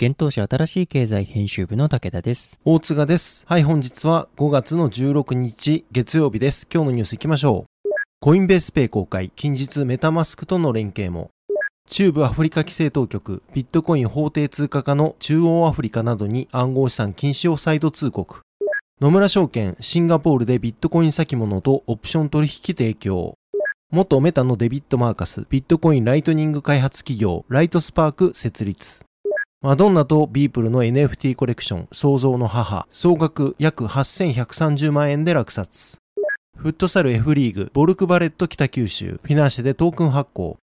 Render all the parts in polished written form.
現当社新しい経済編集部の武田です。大塚です。はい、本日は5月の16日月曜日です。今日のニュースいきましょう。コインベースペイ公開、近日メタマスクとの連携も。中部アフリカ規制当局、ビットコイン法定通貨化の中央アフリカなどに暗号資産禁止を再度通告。野村証券、シンガポールでビットコイン先物とオプション取引提供。元メタのデビット・マーカス、ビットコインライトニング開発企業、ライトスパーク設立。マドンナとビープルの NFT コレクション、創造の母、総額約8130万円で落札。フットサル F リーグ、ボルクバレット北九州、フィナンシェでトークン発行。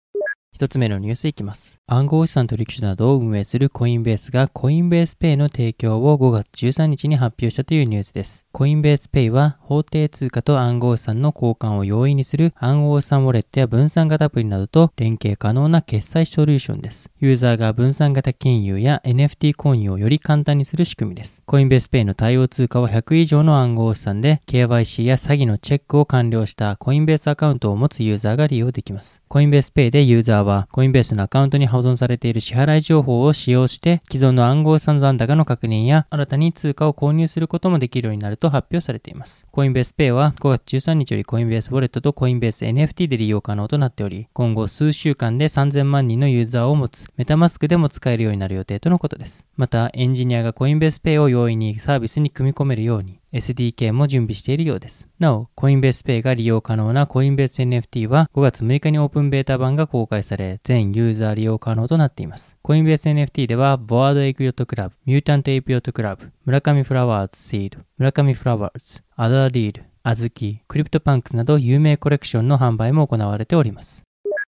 一つ目のニュースいきます。暗号資産取引所などを運営するコインベースがコインベースペイの提供を5月13日に発表したというニュースです。コインベースペイは法定通貨と暗号資産の交換を容易にする暗号資産ウォレットや分散型アプリなどと連携可能な決済ソリューションです。ユーザーが分散型金融や NFT 購入をより簡単にする仕組みです。コインベースペイの対応通貨は100以上の暗号資産で KYC や詐欺のチェックを完了したコインベースアカウントを持つユーザーが利用できます。コインベースペイでユーザーはコインベースのアカウントに保存されている支払い情報を使用して既存の暗号資産残高の確認や新たに通貨を購入することもできるようになると発表されています。コインベースペイは5月13日よりコインベースウォレットとコインベース NFT で利用可能となっており、今後数週間で3000万人のユーザーを持つメタマスクでも使えるようになる予定とのことです。またエンジニアがコインベースペイを容易にサービスに組み込めるようにSDK も準備しているようです。なお、コインベースペイが利用可能なコインベース NFT は5月6日にオープンベータ版が公開され、全ユーザー利用可能となっています。コインベース NFT では、ボワードエイプヨットクラブ、ミュータントエイプヨットクラブ、村上フラワーズシード、村上フラワーズ、アダーディール、アズキ、クリプトパンクスなど有名コレクションの販売も行われております。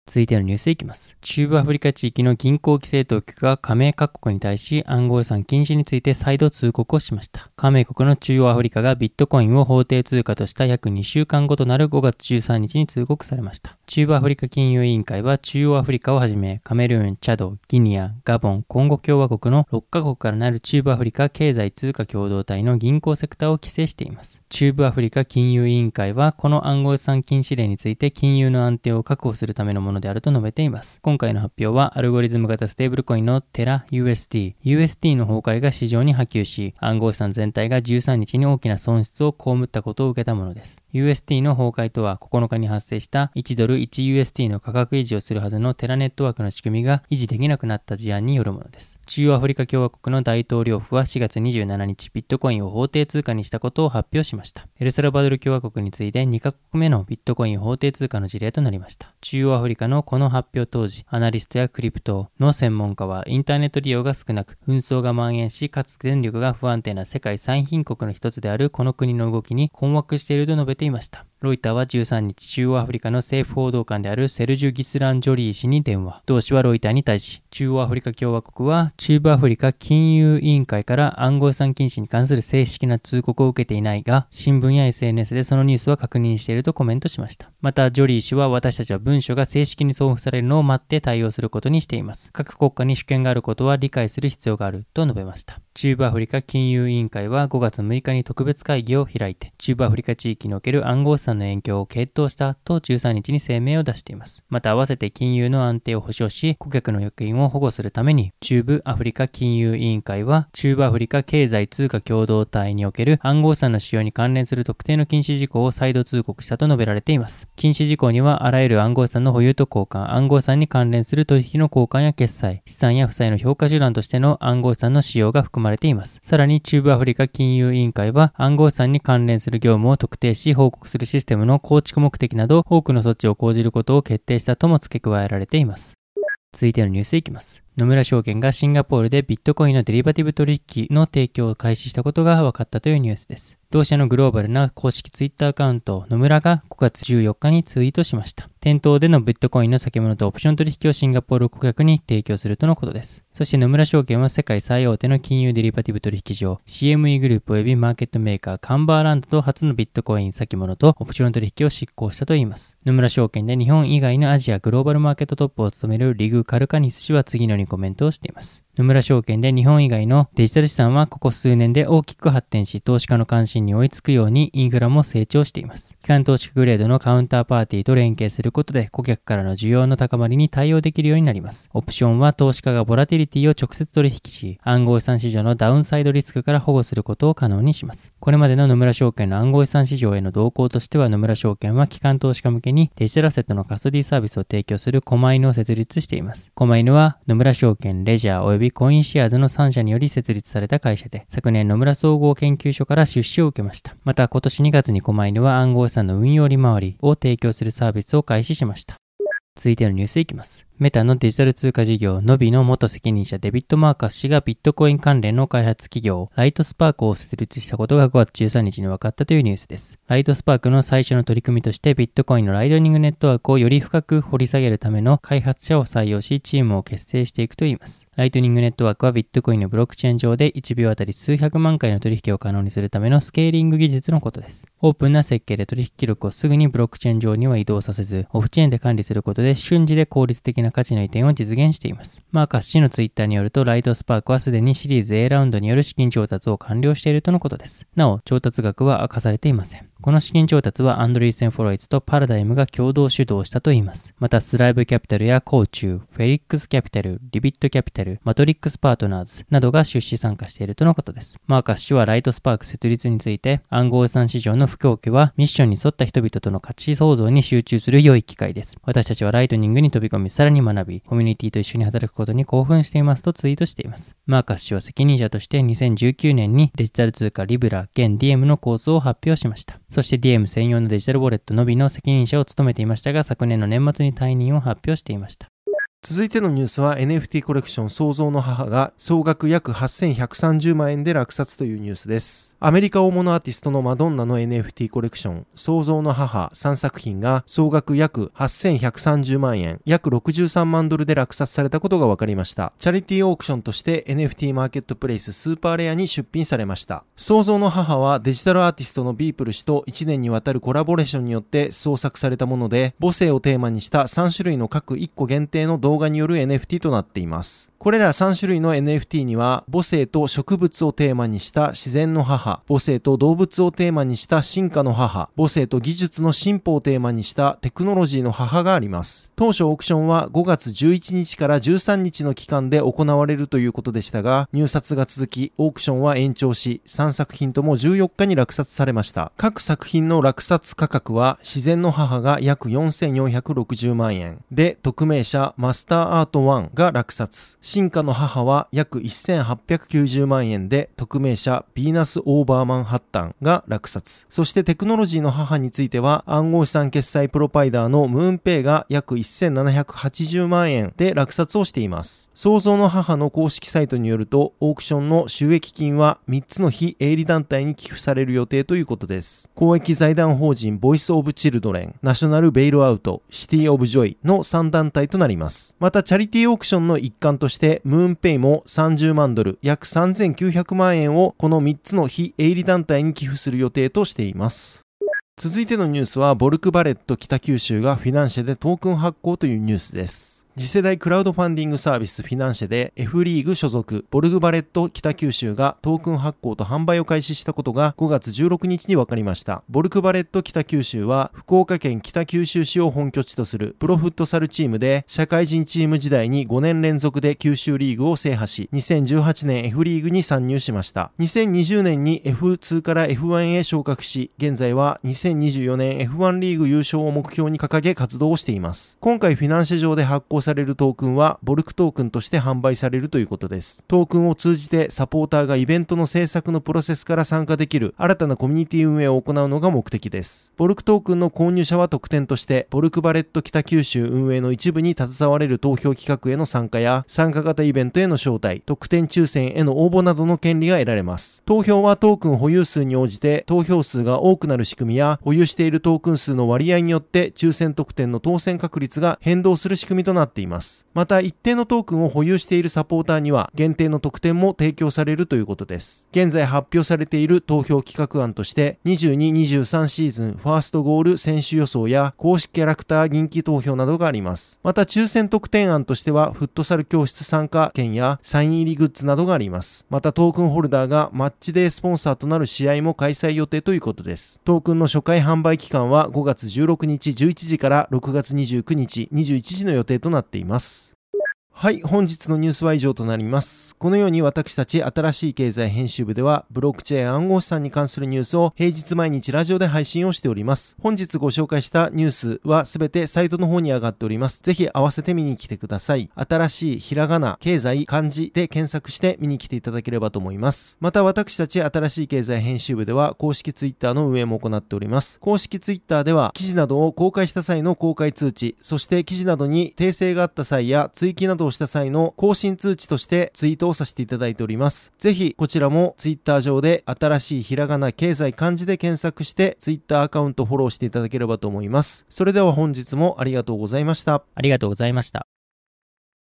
続いてのニュースいきます。中部アフリカ地域の銀行規制当局が加盟各国に対し暗号資産禁止について再度通告をしました。加盟国の中央アフリカがビットコインを法定通貨とした約2週間後となる5月13日に通告されました。中部アフリカ金融委員会は中央アフリカをはじめカメルーン、チャド、ギニア、ガボン、コンゴ共和国の6カ国からなる中部アフリカ経済通貨共同体の銀行セクターを規制しています。中部アフリカ金融委員会はこの暗号資産禁止令について金融の安定を確保するためのものであると述べています。今回の発表はアルゴリズム型ステーブルコインのテラ UST、UST の崩壊が市場に波及し、暗号資産全体が13日に大きな損失を被ったことを受けたものです。UST の崩壊とは9日に発生した1ドル 1UST の価格維持をするはずのテラネットワークの仕組みが維持できなくなった事案によるものです。中央アフリカ共和国の大統領府は4月27日、ビットコインを法定通貨にしたことを発表しました。エルサルバドル共和国に次いで2カ国目のビットコイン法定通貨の事例となりました。中央アフリカのこの発表当時、アナリストやクリプトの専門家はインターネット利用が少なく、紛争が蔓延し、かつ電力が不安定な世界最貧国の一つであるこの国の動きに困惑していると述べていました。ロイターは13日、中央アフリカの政府報道官であるセルジュ・ギスラン・ジョリー氏に電話。同氏はロイターに対し、中央アフリカ共和国は中部アフリカ金融委員会から暗号資産禁止に関する正式な通告を受けていないが、新聞や SNS でそのニュースは確認しているとコメントしました。また、ジョリー氏は私たちは文書が正式に送付されるのを待って対応することにしています。各国家に主権があることは理解する必要があると述べました。中部アフリカ金融委員会は5月6日に特別会議を開いて、中部アフリカ地域における暗号資産の影響を検討したと13日に声明を出しています。また合わせて金融の安定を保障し、顧客の預金を保護するために、中部アフリカ金融委員会は中部アフリカ経済通貨共同体における暗号資産の使用に関連する特定の禁止事項を再度通告したと述べられています。禁止事項にはあらゆる暗号資産の保有と交換、暗号資産に関連する取引の交換や決済、資産や負債の評価手段としての暗号資産の使用が含まれています。さらに中部アフリカ金融委員会は暗号資産に関連する業務を特定し報告するシステムの構築目的など多くの措置を講じることを決定したとも付け加えられています。続いてのニュースいきます。野村証券がシンガポールでビットコインのデリバティブ取引の提供を開始したことが分かったというニュースです。同社のグローバルな公式ツイッターアカウントを野村が5月14日にツイートしました。店頭でのビットコインの先物とオプション取引をシンガポール顧客に提供するとのことです。そして野村証券は世界最大手の金融デリバティブ取引所 CME グループ及びマーケットメーカーカンバーランドと初のビットコイン先物とオプション取引を執行したといいます。野村証券で日本以外のアジアグローバルマーケットトップを務めるリグ・カルカニス氏は次のようにコメントをしています。野村証券で日本以外のデジタル資産はここ数年で大きく発展し、投資家の関心に追いつくようにインフラも成長しています。機関投資グレードのカウンターパーティーと連携することで顧客からの需要の高まりに対応できるようになります。オプションは投資家がボラティリティを直接取引し、暗号資産市場のダウンサイドリスクから保護することを可能にします。これまでの野村証券の暗号資産市場への動向としては、野村証券は機関投資家向けにデジタルアセットのカストディサービスを提供するコマイヌを設立しています。コマイヌは野村証券、レジャー及びコインシェアーズの3社により設立された会社で、昨年野村総合研究所から出資を受けました。また今年2月にコマイヌは暗号資産の運用利回りを提供するサービスを開始しました。続いてのニュースいきます。メタのデジタル通貨事業ノビの元責任者デビッド・マーカス氏がビットコイン関連の開発企業ライトスパークを設立したことが5月13日に分かったというニュースです。ライトスパークの最初の取り組みとしてビットコインのライトニングネットワークをより深く掘り下げるための開発者を採用しチームを結成していくといいます。ライトニングネットワークはビットコインのブロックチェーン上で1秒あたり数百万回の取引を可能にするためのスケーリング技術のことです。オープンな設計で取引記録をすぐにブロックチェーン上には移動させず、オフチェーンで管理することで瞬時で効率的な価値の移転を実現しています。マーカス氏のツイッターによると、ライトスパークはすでにシリーズ A ラウンドによる資金調達を完了しているとのことです。なお、調達額は明かされていません。この資金調達はアンドリーセン・フォロイツとパラダイムが共同主導したといいます。また、スライブキャピタルやコーチュー、フェリックスキャピタル、リビットキャピタル、マトリックスパートナーズなどが出資参加しているとのことです。マーカス氏はライトスパーク設立について、暗号資産市場の不況期はミッションに沿った人々との価値創造に集中する良い機会です。私たちはライトニングに飛び込み、さらに学び、コミュニティと一緒に働くことに興奮していますとツイートしています。マーカス氏は責任者として2019年にデジタル通貨リブラ現 Diem の構想を発表しました。そして Diem 専用のデジタルウォレットのみの責任者を務めていましたが、昨年の年末に退任を発表していました。続いてのニュースは NFT コレクション創造の母が総額約8130万円で落札というニュースです。アメリカ大物アーティストのマドンナの NFT コレクション創造の母3作品が総額約8130万円、約63万ドルで落札されたことが分かりました。チャリティーオークションとして NFT マーケットプレイススーパーレアに出品されました。創造の母はデジタルアーティストのビープル氏と1年にわたるコラボレーションによって創作されたもので、母性をテーマにした3種類の各1個限定の動画による NFT となっています。これら3種類の NFT には、母性と植物をテーマにした自然の母、母性と動物をテーマにした進化の母、母性と技術の進歩をテーマにしたテクノロジーの母があります。当初オークションは5月11日から13日の期間で行われるということでしたが、入札が続き、オークションは延長し、3作品とも14日に落札されました。各作品の落札価格は、自然の母が約4460万円。で、匿名者、マスターアート1が落札。進化の母は約1890万円で、匿名者ビーナス・オーバーマン・ハッタンが落札。そしてテクノロジーの母については、暗号資産決済プロパイダーのムーンペイが約1780万円で落札をしています。創造の母の公式サイトによると、オークションの収益金は3つの非営利団体に寄付される予定ということです。公益財団法人ボイス・オブ・チルドレン、ナショナル・ベイル・アウト、シティ・オブ・ジョイの3団体となります。またチャリティーオークションの一環として、ムーンペイも30万ドル、約3900万円をこの3つの非営利団体に寄付する予定としています。続いてのニュースは、ボルクバレット北九州がフィナンシェでトークン発行というニュースです。次世代クラウドファンディングサービスフィナンシェで F リーグ所属ボルグバレット北九州がトークン発行と販売を開始したことが5月16日に分かりました。ボルグバレット北九州は福岡県北九州市を本拠地とするプロフットサルチームで、社会人チーム時代に5年連続で九州リーグを制覇し、2018年 F リーグに参入しました。2020年に F2 から F1 へ昇格し、現在は2024年 F1 リーグ優勝を目標に掲げ活動をしています。今回フィナンシェ上で発行されるトークンはボルクトークンとして販売されるということです。トークンを通じてサポーターがイベントの制作のプロセスから参加できる新たなコミュニティ運営を行うのが目的です。ボルクトークンの購入者は特典としてボルクバレット北九州運営の一部に携われる投票企画への参加や参加型イベントへの招待、特典抽選への応募などの権利が得られます。投票はトークン保有数に応じて投票数が多くなる仕組みや、保有しているトークン数の割合によって抽選特典の当選確率が変動する仕組みとなっています。また一定のトークンを保有しているサポーターには限定の特典も提供されるということです。現在発表されている投票企画案として 22-23 シーズンファーストゴール選手予想や公式キャラクター人気投票などがあります。また抽選特典案としてはフットサル教室参加券やサイン入りグッズなどがあります。またトークンホルダーがマッチデースポンサーとなる試合も開催予定ということです。トークンの初回販売期間は5月16日11時から6月29日21時の予定となっています。はい、本日のニュースは以上となります。このように私たち新しい経済編集部ではブロックチェーン暗号資産に関するニュースを平日毎日ラジオで配信をしております。本日ご紹介したニュースはすべてサイトの方に上がっております。ぜひ合わせて見に来てください。新しいひらがな経済漢字で検索して見に来ていただければと思います。また私たち新しい経済編集部では公式ツイッターの運営も行っております。公式ツイッターでは記事などを公開した際の公開通知、そして記事などに訂正があった際や追記などをした際の更新通知としてツイートをさせていただいております。ぜひこちらもツイッター上で新しいひらがな経済漢字で検索してツイッターアカウントフォローしていただければと思います。それでは本日もありがとうございました。ありがとうございました。